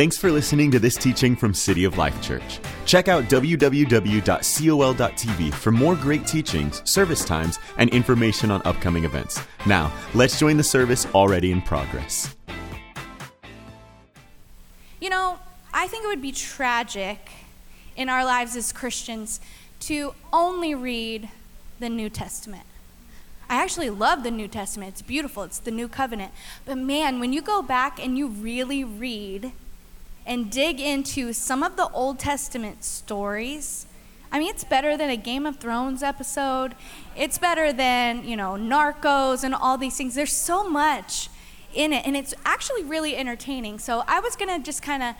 Thanks for listening to this teaching from City of Life Church. Check out www.col.tv for more great teachings, service times, and information on upcoming events. Now, let's join the service already in progress. You know, I think it would be tragic in our lives as Christians to only read the New Testament. I actually love the New Testament. It's beautiful. It's the New Covenant. But man, when you go back and you really read and dig into some of the Old Testament stories, I mean, it's better than a Game of Thrones episode. It's better than, Narcos and all these things. There's so much in it, and it's actually really entertaining. So I was going to just kind of,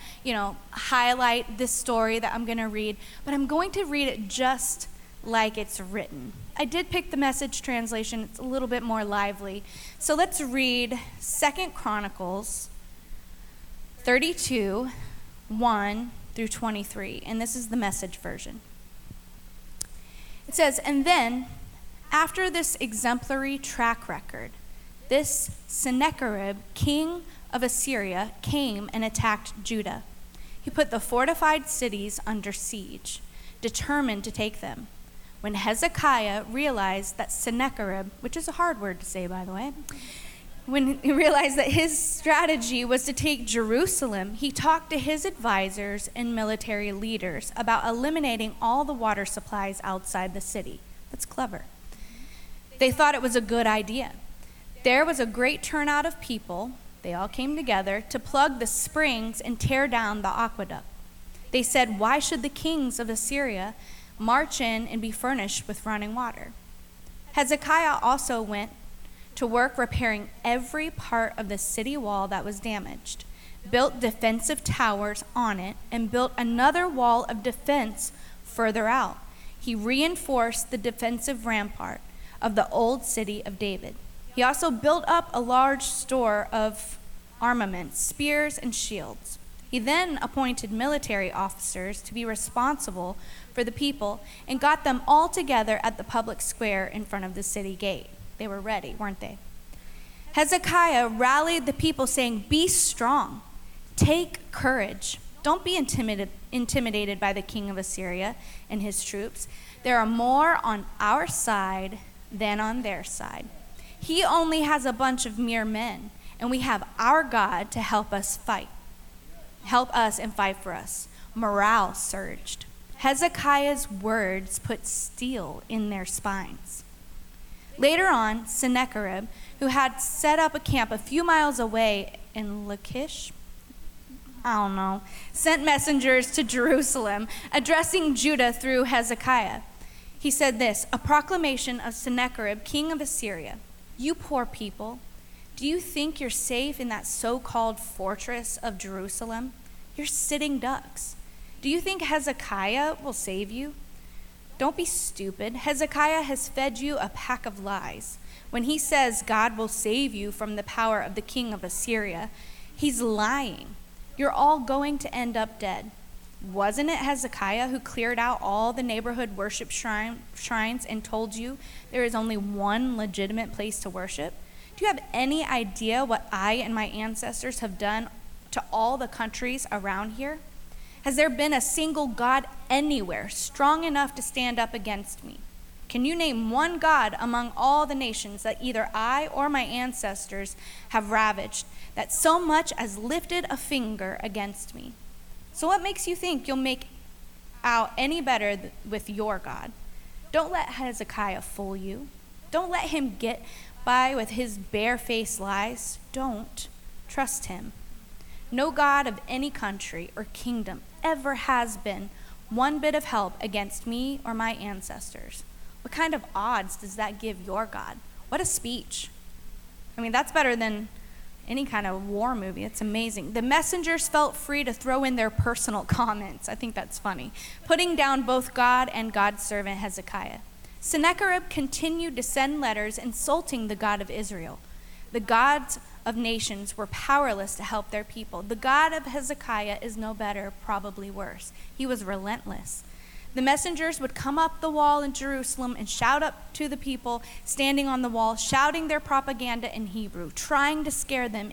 highlight this story that I'm going to read, but I'm going to read it just like it's written. I did pick the Message translation. It's a little bit more lively. So let's read 2 Chronicles 32, 1 through 23, and this is the Message version. It says, "And then, after this exemplary track record, this Sennacherib, king of Assyria, came and attacked Judah. He put the fortified cities under siege, determined to take them. When Hezekiah realized that Sennacherib," which is a hard word to say, by the way, when he realized that his strategy was to take Jerusalem, he talked to his advisors and military leaders about eliminating all the water supplies outside the city." That's clever. "They thought it was a good idea. There was a great turnout of people. They all came together to plug the springs and tear down the aqueduct. They said, 'Why should the kings of Assyria march in and be furnished with running water?' Hezekiah also went to work repairing every part of the city wall that was damaged, built defensive towers on it, and built another wall of defense further out. He reinforced the defensive rampart of the old city of David. He also built up a large store of armaments, spears, and shields. He then appointed military officers to be responsible for the people and got them all together at the public square in front of the city gate." They were ready, weren't they? "Hezekiah rallied the people, saying, 'Be strong. Take courage. Don't be intimidated by the king of Assyria and his troops. There are more on our side than on their side. He only has a bunch of mere men, and we have our God to help us fight. Help us and fight for us.' Morale surged. Hezekiah's words put steel in their spines. Later on, Sennacherib, who had set up a camp a few miles away in Lachish, sent messengers to Jerusalem, addressing Judah through Hezekiah. He said this, 'A proclamation of Sennacherib, king of Assyria. You poor people, do you think you're safe in that so-called fortress of Jerusalem? You're sitting ducks. Do you think Hezekiah will save you? Don't be stupid. Hezekiah has fed you a pack of lies. When he says God will save you from the power of the king of Assyria, he's lying. You're all going to end up dead. Wasn't it Hezekiah who cleared out all the neighborhood worship shrines and told you there is only one legitimate place to worship? Do you have any idea what I and my ancestors have done to all the countries around here? Has there been a single God anywhere strong enough to stand up against me? Can you name one God among all the nations that either I or my ancestors have ravaged that so much as lifted a finger against me? So what makes you think you'll make out any better with your God? Don't let Hezekiah fool you. Don't let him get by with his barefaced lies. Don't trust him. No God of any country or kingdom ever has been one bit of help against me or my ancestors. What kind of odds does that give your God? What a speech. I mean, that's better than any kind of war movie. It's amazing. The messengers felt free to throw in their personal comments. I think that's funny. Putting down both God and God's servant Hezekiah. Sennacherib continued to send letters insulting the God of Israel. The gods of nations were powerless to help their people. The God of Hezekiah is no better, probably worse. He was relentless. The messengers would come up the wall in Jerusalem and shout up to the people standing on the wall, shouting their propaganda in Hebrew, trying to scare them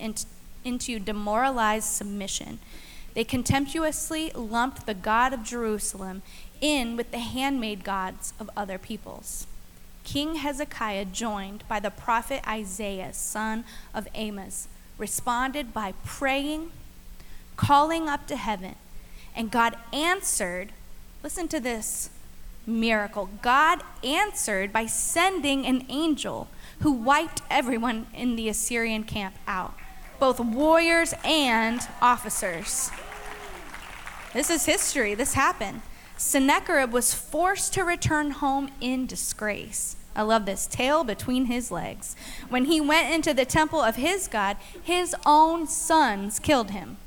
into demoralized submission. They contemptuously lumped the God of Jerusalem in with the handmade gods of other peoples. King Hezekiah, joined by the prophet Isaiah, son of Amos, responded by praying, calling up to heaven, and God answered, listen to this miracle, God answered by sending an angel who wiped everyone in the Assyrian camp out, both warriors and officers. This is history, this happened. Sennacherib was forced to return home in disgrace. I love this, tail between his legs. When he went into the temple of his God, his own sons killed him.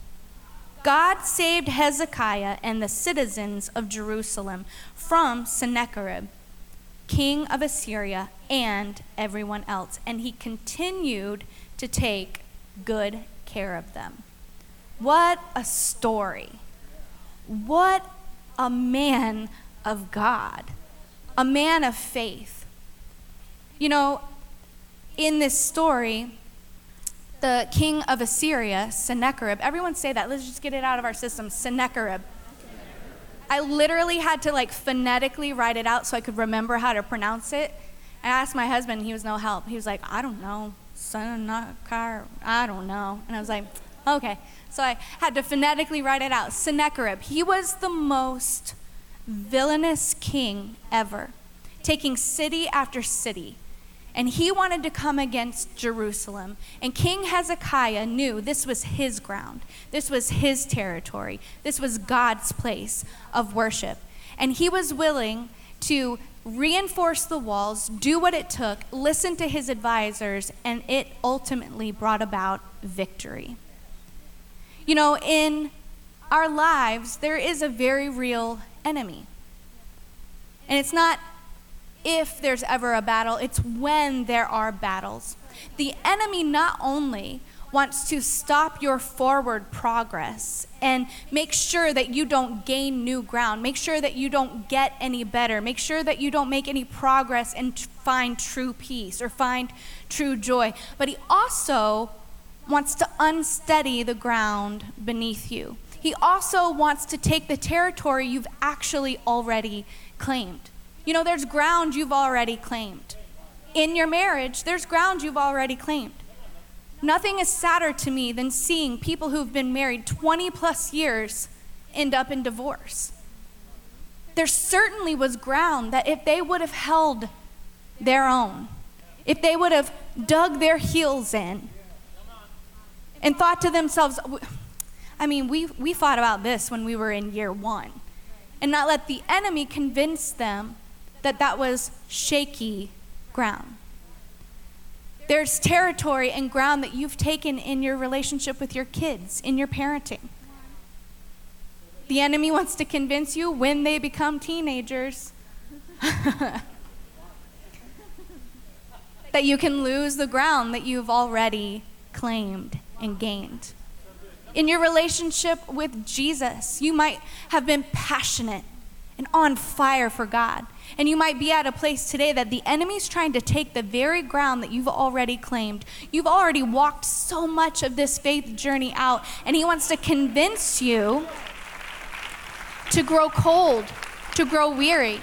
God saved Hezekiah and the citizens of Jerusalem from Sennacherib, king of Assyria, and everyone else, and he continued to take good care of them. What a story. What a man of God, a man of faith. You know, in this story, the king of Assyria, Sennacherib, everyone say that, let's just get it out of our system, Sennacherib. I literally had to phonetically write it out so I could remember how to pronounce it. I asked my husband, he was no help. He was like, I don't know, Sennacherib, I don't know. And I was like, okay. So I had to phonetically write it out. Sennacherib, he was the most villainous king ever, taking city after city. And he wanted to come against Jerusalem. And King Hezekiah knew this was his ground. This was his territory. This was God's place of worship. And he was willing to reinforce the walls, do what it took, listen to his advisors, and it ultimately brought about victory. You know, in our lives, there is a very real enemy. And it's not if there's ever a battle, it's when there are battles. The enemy not only wants to stop your forward progress and make sure that you don't gain new ground, make sure that you don't get any better, make sure that you don't make any progress and find true peace or find true joy, but he also wants to unsteady the ground beneath you. He also wants to take the territory you've actually already claimed. You know, there's ground you've already claimed. In your marriage, there's ground you've already claimed. Nothing is sadder to me than seeing people who've been married 20 plus years end up in divorce. There certainly was ground that if they would have held their own, if they would have dug their heels in and thought to themselves, I mean, we thought about this when we were in year one, and not let the enemy convince them that was shaky ground. There's territory and ground that you've taken in your relationship with your kids, in your parenting. The enemy wants to convince you when they become teenagers that you can lose the ground that you've already claimed and gained. In your relationship with Jesus, you might have been passionate and on fire for God. And you might be at a place today that the enemy's trying to take the very ground that you've already claimed. You've already walked so much of this faith journey out, and he wants to convince you to grow cold, to grow weary.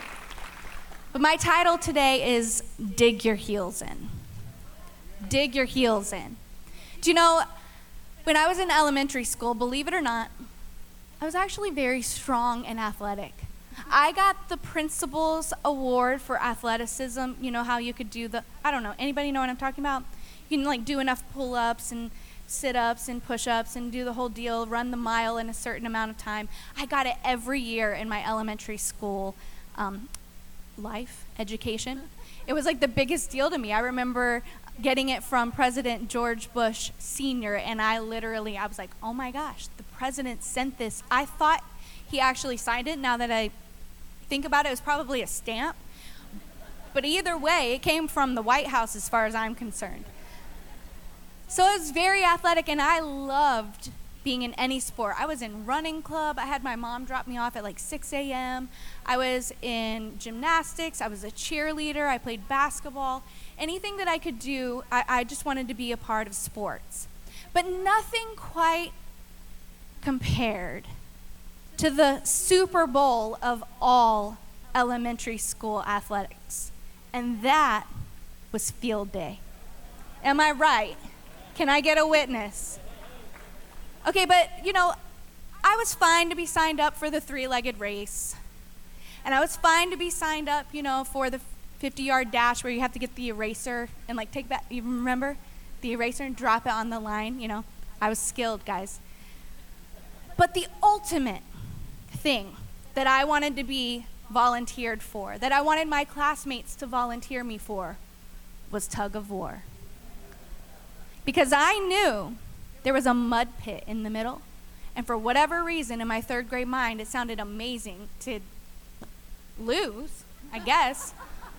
But my title today is Dig Your Heels In. Dig your heels in. Do you know, when I was in elementary school, believe it or not, I was actually very strong and athletic. I got the principal's award for athleticism. You know how you could do anybody know what I'm talking about? You can do enough pull-ups and sit-ups and push-ups and do the whole deal, run the mile in a certain amount of time. I got it every year in my elementary school education. It was the biggest deal to me. I remember getting it from President George Bush Senior, and I was like, oh my gosh, the president sent this. I thought he actually signed it. Now that I think about it was probably a stamp. But either way, it came from the White House as far as I'm concerned. So I was very athletic, and I loved being in any sport. I was in running club. I had my mom drop me off at 6 a.m. I was in gymnastics. I was a cheerleader. I played basketball. Anything that I could do, I just wanted to be a part of sports. But nothing quite compared to the Super Bowl of all elementary school athletics, and that was field day. Am I right? Can I get a witness? Okay, but you know, I was fine to be signed up for the three-legged race, and I was fine to be signed up, you know, for the 50-yard dash where you have to get the eraser and like take back, you remember, the eraser and drop it on the line, you know. I was skilled, guys. But the ultimate thing that I wanted to be volunteered for, that I wanted my classmates to volunteer me for, was tug of war. Because I knew there was a mud pit in the middle, and for whatever reason in my third grade mind, it sounded amazing to lose, I guess.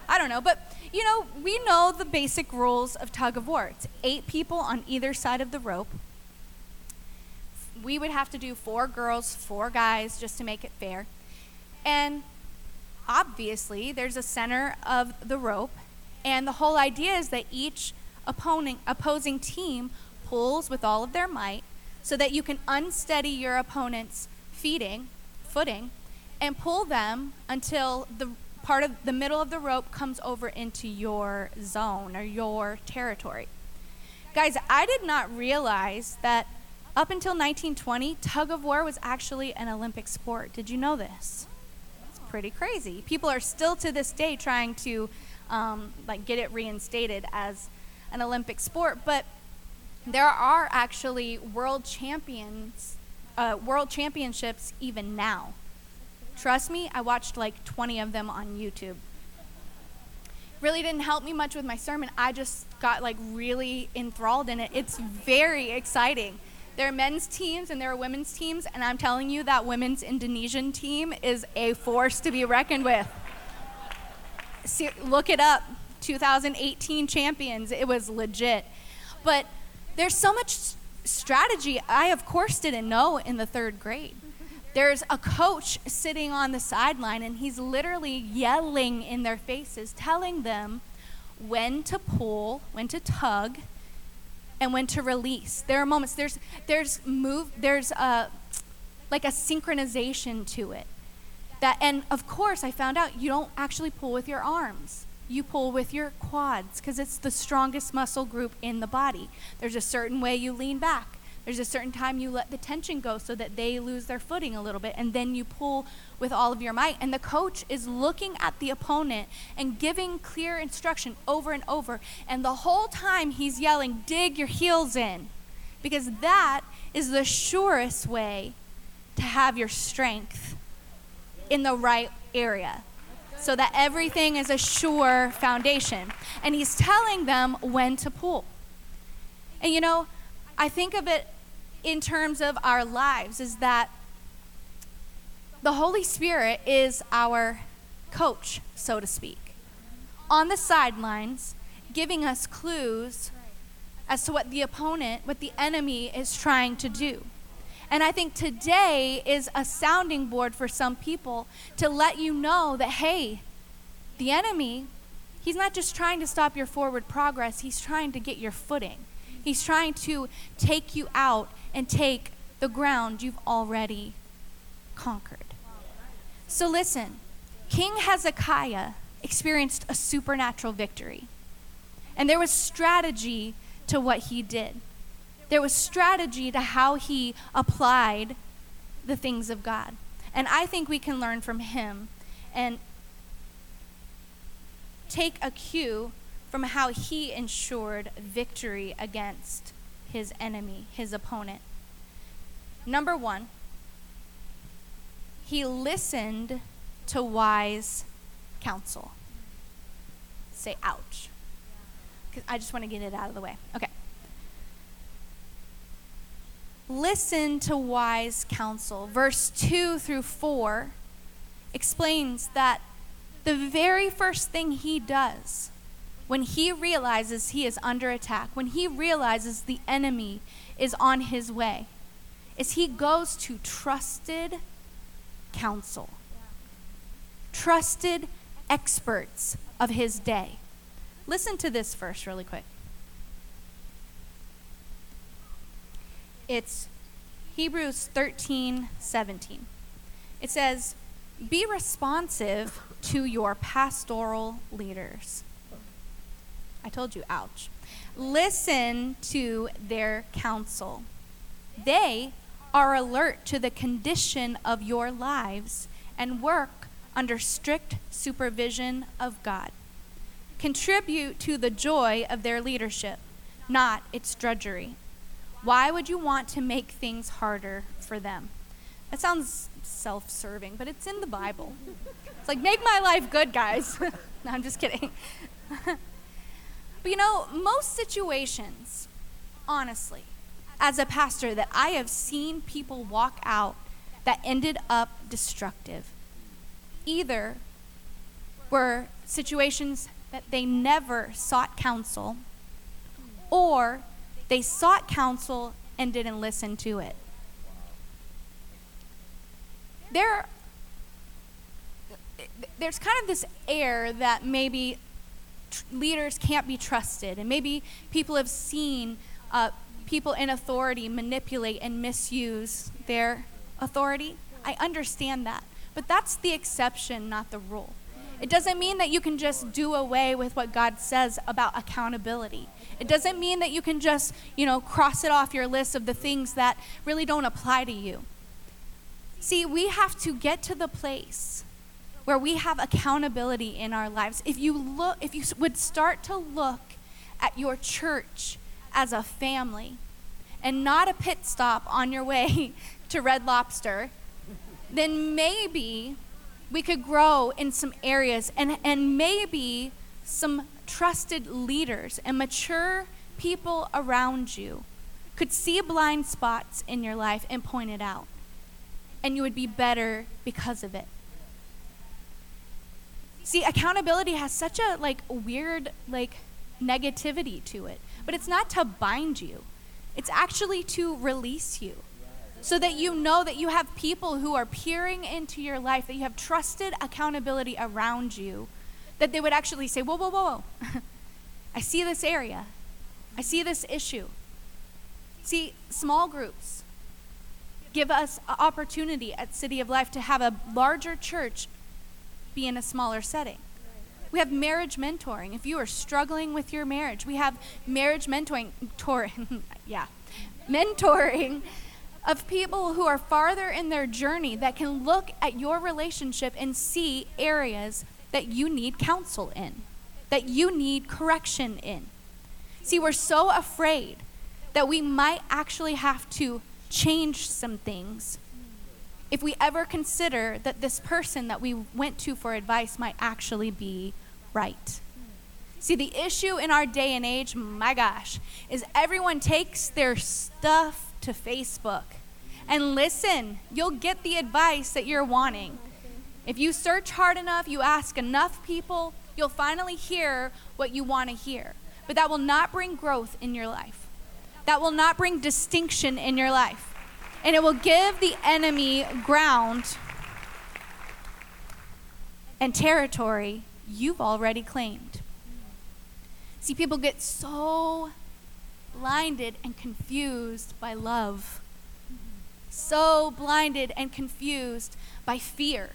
I don't know, but you know, we know the basic rules of tug of war. It's 8 people on either side of the rope. We would have to do 4 girls, 4 guys, just to make it fair. And obviously, there's a center of the rope, and the whole idea is that each opposing team pulls with all of their might so that you can unsteady your opponent's footing and pull them until the part of the middle of the rope comes over into your zone or your territory. Guys, I did not realize that up until 1920, tug of war was actually an Olympic sport. Did you know this? It's pretty crazy. People are still to this day trying to get it reinstated as an Olympic sport, but there are actually world championships even now. Trust me, I watched like 20 of them on YouTube. Really didn't help me much with my sermon. I just got like really enthralled in it. It's very exciting. There are men's teams and there are women's teams, and I'm telling you that women's Indonesian team is a force to be reckoned with. See, look it up, 2018 champions, it was legit. But there's so much strategy I of course didn't know in the third grade. There's a coach sitting on the sideline and he's literally yelling in their faces, telling them when to pull, when to tug, and when to release. There are moments, there's a synchronization to it. And of course I found out you don't actually pull with your arms. You pull with your quads because it's the strongest muscle group in the body. There's a certain way you lean back. There's a certain time you let the tension go so that they lose their footing a little bit, and then you pull with all of your might. And the coach is looking at the opponent and giving clear instruction over and over, and the whole time he's yelling, dig your heels in, because that is the surest way to have your strength in the right area so that everything is a sure foundation. And he's telling them when to pull. And you know, I think of it in terms of our lives is that the Holy Spirit is our coach, so to speak, on the sidelines, giving us clues as to what the opponent, what the enemy is trying to do. And I think today is a sounding board for some people to let you know that, hey, the enemy, he's not just trying to stop your forward progress, he's trying to get your footing. He's trying to take you out and take the ground you've already conquered. So listen, King Hezekiah experienced a supernatural victory. And there was strategy to what he did. There was strategy to how he applied the things of God. And I think we can learn from him and take a cue from how he ensured victory against his enemy, his opponent. Number 1, he listened to wise counsel. Say, ouch. 'Cause I just want to get it out of the way. Okay. Listen to wise counsel. Verse 2-4 explains that the very first thing he does when he realizes he is under attack, when he realizes the enemy is on his way, is he goes to trusted counsel, trusted experts of his day. Listen to this verse really quick. It's Hebrews 13:17. It says, be responsive to your pastoral leaders. I told you, ouch. Listen to their counsel. They are alert to the condition of your lives and work under strict supervision of God. Contribute to the joy of their leadership, not its drudgery. Why would you want to make things harder for them? That sounds self-serving, but it's in the Bible. It's like, make my life good, guys. No, I'm just kidding. But most situations, honestly, as a pastor that I have seen people walk out that ended up destructive, either were situations that they never sought counsel, or they sought counsel and didn't listen to it. There's kind of this air that maybe leaders can't be trusted, and maybe people have seen people in authority manipulate and misuse their authority. I understand that, but that's the exception, not the rule. It doesn't mean that you can just do away with what God says about accountability. It doesn't mean that you can just, cross it off your list of the things that really don't apply to you. See, we have to get to the place where we have accountability in our lives. If you would start to look at your church as a family and not a pit stop on your way to Red Lobster, then maybe we could grow in some areas, and maybe some trusted leaders and mature people around you could see blind spots in your life and point it out, and you would be better because of it. See, accountability has such a weird negativity to it, but it's not to bind you. It's actually to release you, so that you know that you have people who are peering into your life, that you have trusted accountability around you, that they would actually say, whoa. I see this area. I see this issue. See, small groups give us an opportunity at City of Life to have a larger church be in a smaller setting. We have marriage mentoring. If you are struggling with your marriage, we have marriage mentoring of people who are farther in their journey that can look at your relationship and see areas that you need counsel in, that you need correction in. See, we're so afraid that we might actually have to change some things if we ever consider that this person that we went to for advice might actually be right. See, the issue in our day and age, my gosh, is everyone takes their stuff to Facebook. And listen, you'll get the advice that you're wanting. If you search hard enough, you ask enough people, you'll finally hear what you want to hear. But that will not bring growth in your life. That will not bring distinction in your life. And it will give the enemy ground and territory you've already claimed. See, people get so blinded and confused by love, so blinded and confused by fear,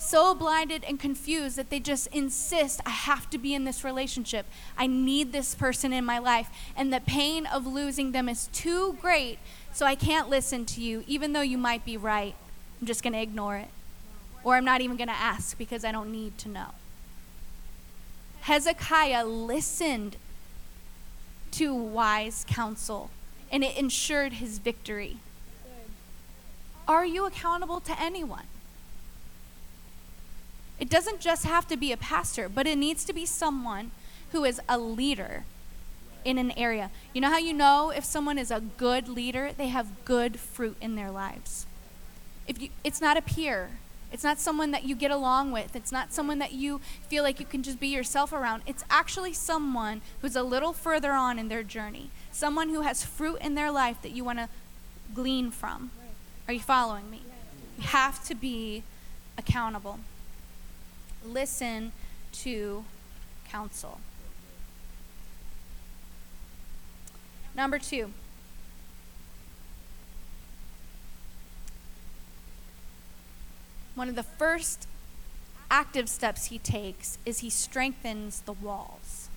so blinded and confused that they just insist, I have to be in this relationship, I need this person in my life, and the pain of losing them is too great, so I can't listen to you, even though you might be right. I'm just going to ignore it, or I'm not even going to ask because I don't need to know. Hezekiah listened to wise counsel, and it ensured his victory. Are you accountable to anyone? It doesn't just have to be a pastor, but it needs to be someone who is a leader in an area. You know how you know if someone is a good leader? They have good fruit in their lives. It's not a peer. It's not someone that you get along with. It's not someone that you feel like you can just be yourself around. It's actually someone who's a little further on in their journey, someone who has fruit in their life that you want to glean from. Are you following me? You have to be accountable. Listen to counsel. Number 2, one of the first active steps he takes is he strengthens the walls.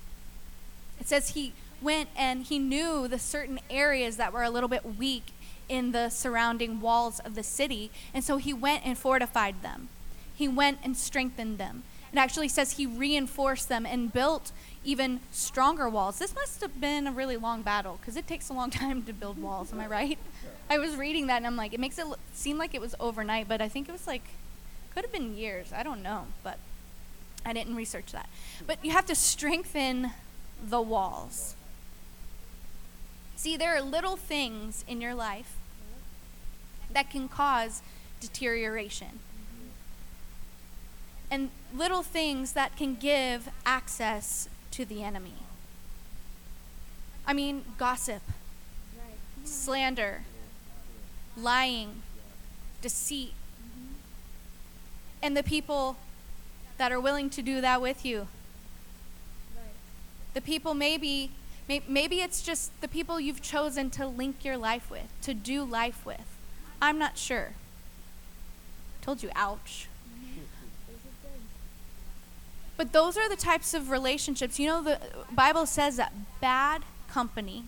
It says he went and he knew the certain areas that were a little bit weak in the surrounding walls of the city, and so he went and fortified them. He went and strengthened them. It actually says he reinforced them and built even stronger walls. This must have been a really long battle because it takes a long time to build walls, am I right? I was reading that and I'm like, it makes it seem like it was overnight, but I think it was like, could have been years, I don't know, but I didn't research that. But you have to strengthen the walls. See, there are little things in your life that can cause deterioration. And little things that can give access to the enemy. I mean, gossip, slander, lying, deceit, and the people that are willing to do that with you. The people maybe it's just the people you've chosen to link your life with, to do life with. I'm not sure. Told you, ouch. But those are the types of relationships. You know, the Bible says that bad company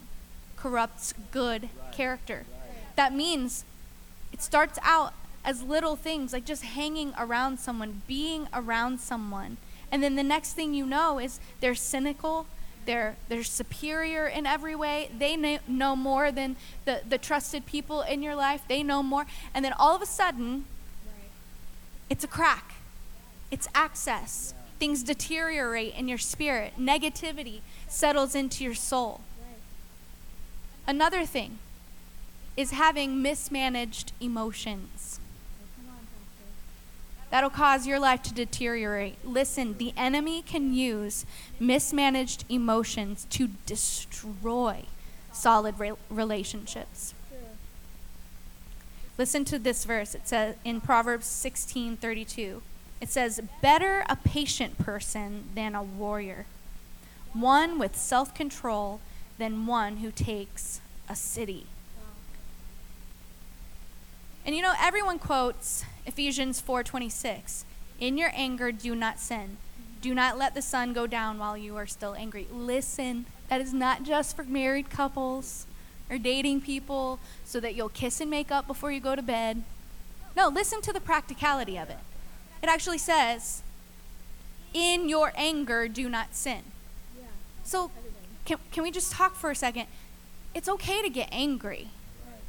corrupts good character. That means it starts out as little things, like just hanging around someone, being around someone. And then the next thing you know is they're cynical, they're superior in every way. They know more than the trusted people in your life. They know more. And then all of a sudden, it's a crack. It's access. Things deteriorate in your spirit. Negativity settles into your soul. Another thing is having mismanaged emotions. That'll cause your life to deteriorate. Listen, the enemy can use mismanaged emotions to destroy solid relationships. Listen to this verse. It says in Proverbs 16:32. It says, better a patient person than a warrior, one with self-control than one who takes a city. And you know, everyone quotes Ephesians 4:26, in your anger do not sin. Do not let the sun go down while you are still angry. Listen, that is not just for married couples or dating people so that you'll kiss and make up before you go to bed. No, listen to the practicality of it. It actually says, in your anger, do not sin. Yeah. So can we just talk for a second? It's okay to get angry. Right.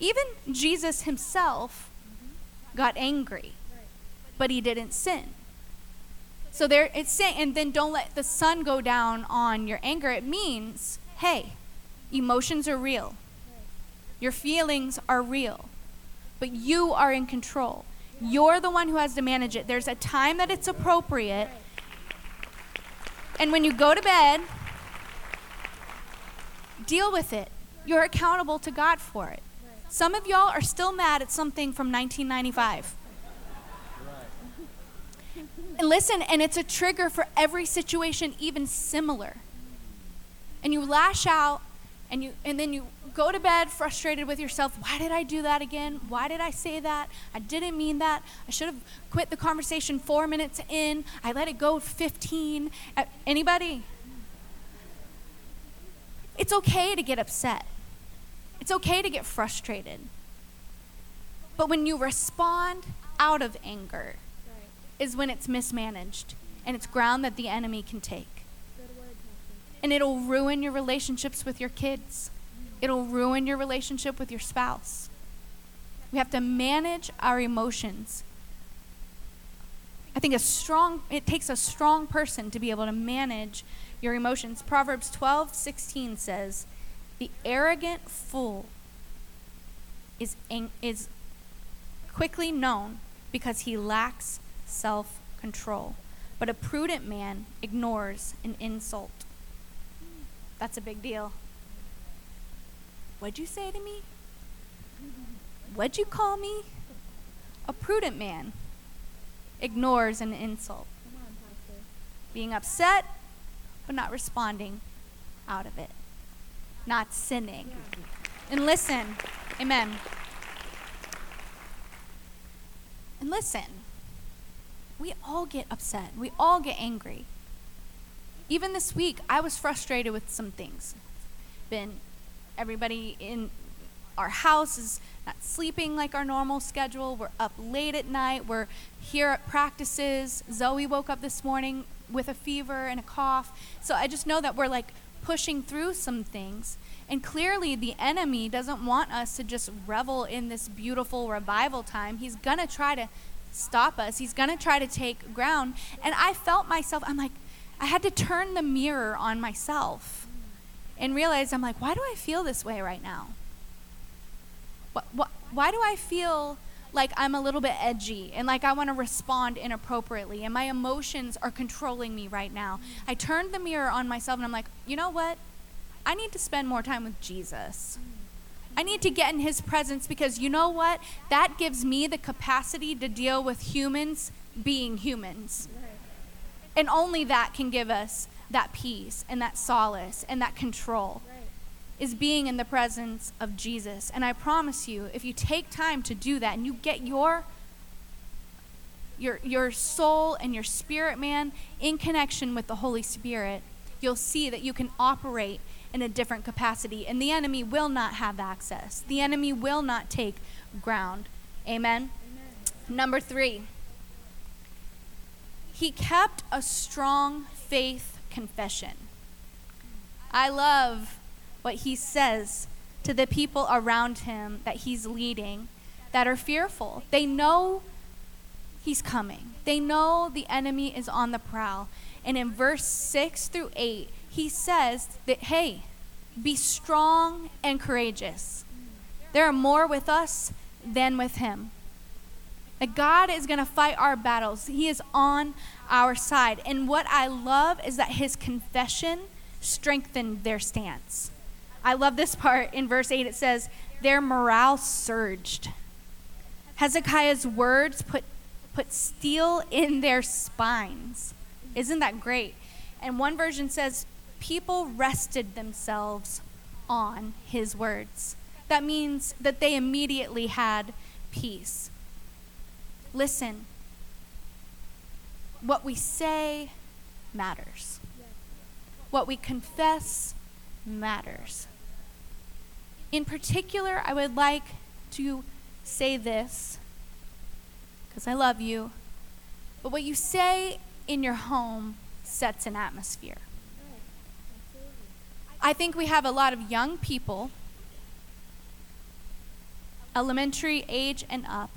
Even Jesus himself got angry, but he didn't sin. So there it's saying, and then don't let the sun go down on your anger. It means, hey, emotions are real. Your feelings are real, but you are in control. You're the one who has to manage it. There's a time that it's appropriate. And when you go to bed, deal with it. You're accountable to God for it. Some of y'all are still mad at something from 1995. And listen, and it's a trigger for every situation, even similar. And you lash out, and then you go to bed frustrated with yourself. Why did I do that again? Why did I say that? I didn't mean that. I should have quit the conversation 4 minutes in. I let it go 15. Anybody? It's okay to get upset. It's okay to get frustrated. But when you respond out of anger is when it's mismanaged and it's ground that the enemy can take. And it'll ruin your relationships with your kids. It'll ruin your relationship with your spouse. We have to manage our emotions. I think it takes a strong person to be able to manage your emotions. Proverbs 12:16 says, the arrogant fool is quickly known because he lacks self-control, but a prudent man ignores an insult. That's a big deal. What'd you say to me? What'd you call me? A prudent man ignores an insult. Being upset, but not responding out of it. Not sinning. And listen, amen. And listen, we all get upset. We all get angry. Even this week, I was frustrated with some things. Everybody in our house is not sleeping like our normal schedule. We're up late at night. We're here at practices. Zoe woke up this morning with a fever and a cough. So I just know that we're like pushing through some things. And clearly the enemy doesn't want us to just revel in this beautiful revival time. He's going to try to stop us. He's going to try to take ground. And I felt myself, I'm like, I had to turn the mirror on myself and realize, I'm like, why do I feel this way right now? Why do I feel like I'm a little bit edgy and like I want to respond inappropriately and my emotions are controlling me right now? I turned the mirror on myself and I'm like, you know what? I need to spend more time with Jesus. I need to get in his presence, because you know what? That gives me the capacity to deal with humans being humans. And only that can give us that peace and that solace and that control, is being in the presence of Jesus. And I promise you, if you take time to do that and you get your soul and your spirit man in connection with the Holy Spirit, you'll see that you can operate in a different capacity, and the enemy will not have access. The enemy will not take ground. Amen? Amen. Number 3, he kept a strong faith confession. I love what he says to the people around him that he's leading that are fearful. They know he's coming. They know the enemy is on the prowl. And in verse 6-8, he says that, hey, be strong and courageous. There are more with us than with him. That God is going to fight our battles. He is on our side. And what I love is that his confession strengthened their stance. I love this part in verse 8. It says, their morale surged. Hezekiah's words put steel in their spines. Isn't that great? And one version says, people rested themselves on his words. That means that they immediately had peace. Listen, what we say matters. What we confess matters. In particular, I would like to say this, because I love you, but what you say in your home sets an atmosphere. I think we have a lot of young people, elementary age and up,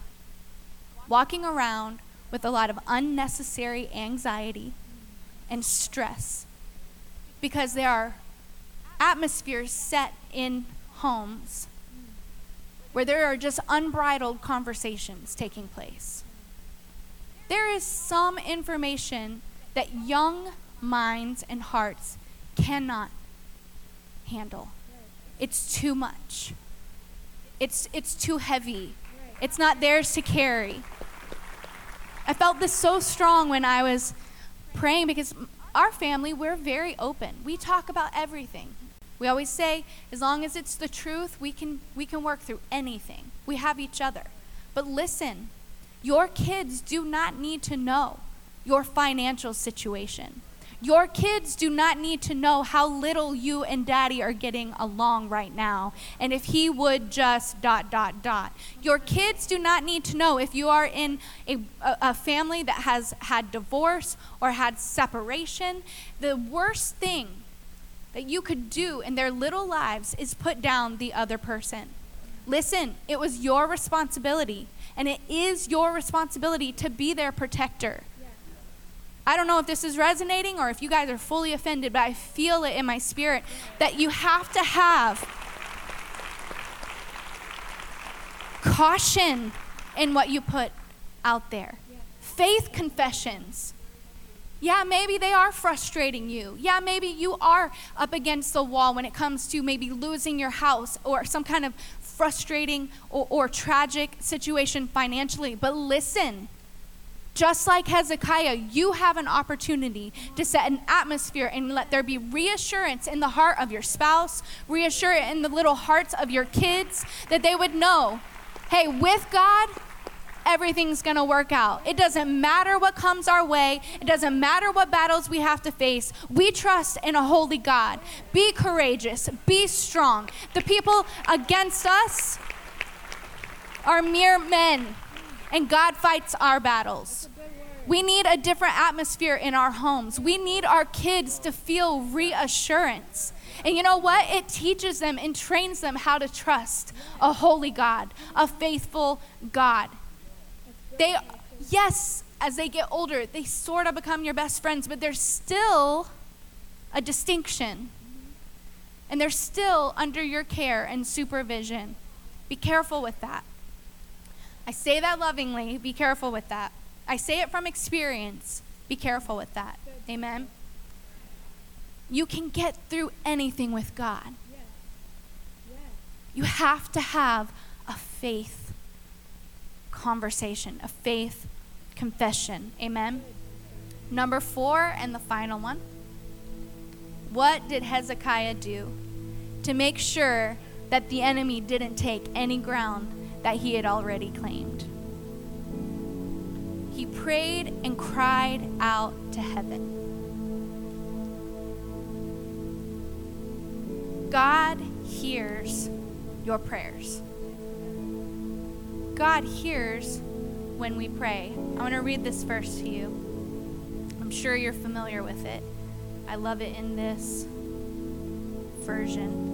walking around with a lot of unnecessary anxiety and stress because there are atmospheres set in homes where there are just unbridled conversations taking place. There is some information that young minds and hearts cannot handle. It's too much. It's too heavy. It's not theirs to carry. I felt this so strong when I was praying, because our family, we're very open. We talk about everything. We always say, as long as it's the truth, we can work through anything. We have each other. But listen, your kids do not need to know your financial situation. Your kids do not need to know how little you and daddy are getting along right now, and if he would just ... Your kids do not need to know if you are in a family that has had divorce or had separation. The worst thing that you could do in their little lives is put down the other person. Listen, it was your responsibility, and it is your responsibility to be their protector. I don't know if this is resonating or if you guys are fully offended, but I feel it in my spirit that you have to have caution in what you put out there. Faith confessions. Yeah, maybe they are frustrating you. Yeah, maybe you are up against the wall when it comes to maybe losing your house or some kind of frustrating or tragic situation financially. But listen, just like Hezekiah, you have an opportunity to set an atmosphere and let there be reassurance in the heart of your spouse, reassurance in the little hearts of your kids, that they would know, hey, with God, everything's going to work out. It doesn't matter what comes our way. It doesn't matter what battles we have to face. We trust in a holy God. Be courageous. Be strong. The people against us are mere men, and God fights our battles. We need a different atmosphere in our homes. We need our kids to feel reassurance. And you know what? It teaches them and trains them how to trust a holy God, a faithful God. They, yes, as they get older, they sort of become your best friends, but there's still a distinction. And they're still under your care and supervision. Be careful with that. I say that lovingly. Be careful with that. I say it from experience. Be careful with that. Amen. You can get through anything with God. You have to have a faith conversation, a faith confession. Amen. Number 4 and the final one. What did Hezekiah do to make sure that the enemy didn't take any ground that he had already claimed? He prayed and cried out to heaven. God hears your prayers. God hears when we pray. I want to read this verse to you. I'm sure you're familiar with it. I love it in this version.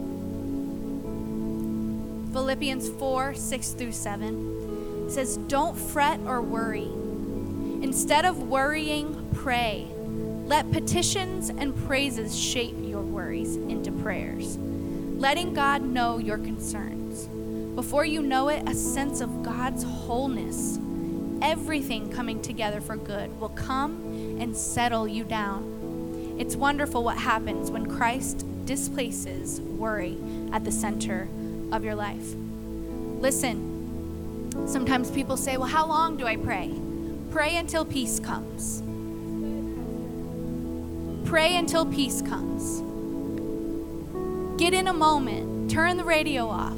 Philippians 4:6-7. It says, "Don't fret or worry. Instead of worrying, pray. Let petitions and praises shape your worries into prayers, letting God know your concerns. Before you know it, a sense of God's wholeness, everything coming together for good, will come and settle you down. It's wonderful what happens when Christ displaces worry at the center of your life." Listen, sometimes people say, "Well, how long do I pray?" Pray until peace comes. Pray until peace comes. Get in a moment. Turn the radio off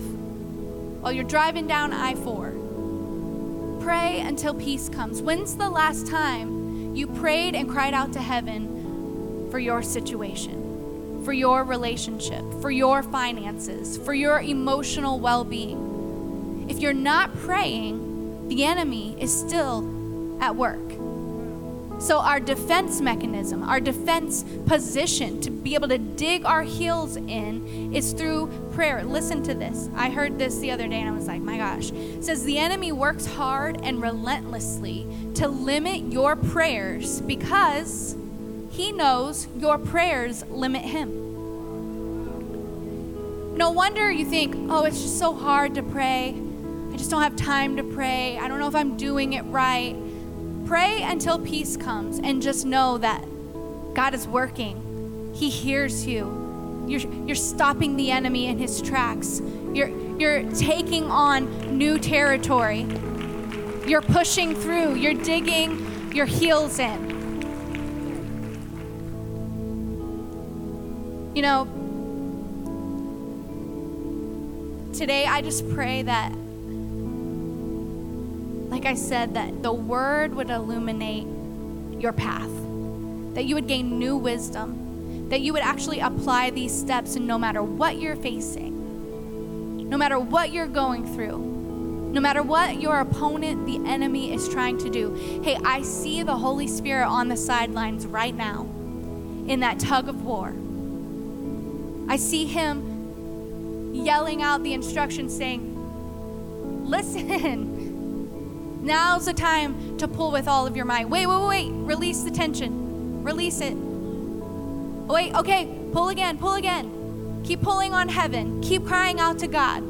while you're driving down I-4. Pray until peace comes. When's the last time you prayed and cried out to heaven for your situation, for your relationship, for your finances, for your emotional well-being? If you're not praying, the enemy is still at work. So our defense mechanism, our defense position to be able to dig our heels in is through prayer. Listen to this. I heard this the other day and I was like, my gosh. It says the enemy works hard and relentlessly to limit your prayers because he knows your prayers limit him. No wonder you think, oh, it's just so hard to pray. I just don't have time to pray. I don't know if I'm doing it right. Pray until peace comes and just know that God is working. He hears you. You're stopping the enemy in his tracks. You're taking on new territory. You're pushing through. You're digging your heels in. You know, today I just pray that, like I said, that the word would illuminate your path, that you would gain new wisdom, that you would actually apply these steps, and no matter what you're facing, no matter what you're going through, no matter what your opponent, the enemy, is trying to do, hey, I see the Holy Spirit on the sidelines right now in that tug of war. I see him yelling out the instructions saying, listen, now's the time to pull with all of your might. Wait. Release the tension. Release it. Wait, okay. Pull again. Keep pulling on heaven. Keep crying out to God.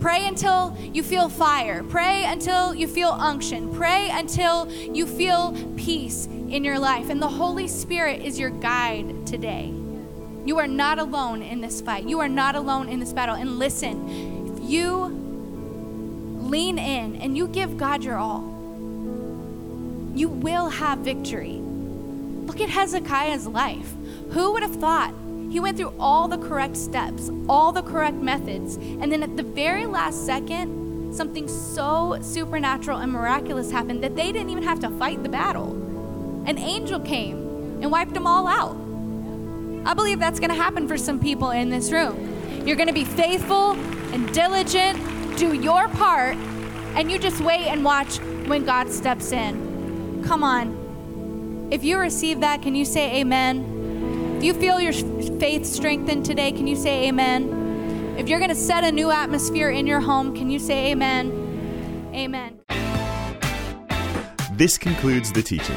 Pray until you feel fire. Pray until you feel unction. Pray until you feel peace in your life. And the Holy Spirit is your guide today. You are not alone in this fight. You are not alone in this battle. And listen, if you lean in and you give God your all, you will have victory. Look at Hezekiah's life. Who would have thought? He went through all the correct steps, all the correct methods, and then at the very last second, something so supernatural and miraculous happened that they didn't even have to fight the battle. An angel came and wiped them all out. I believe that's going to happen for some people in this room. You're going to be faithful and diligent, do your part, and you just wait and watch when God steps in. Come on. If you receive that, can you say amen? If you feel your faith strengthened today, can you say amen? If you're going to set a new atmosphere in your home, can you say amen? Amen. This concludes the teaching.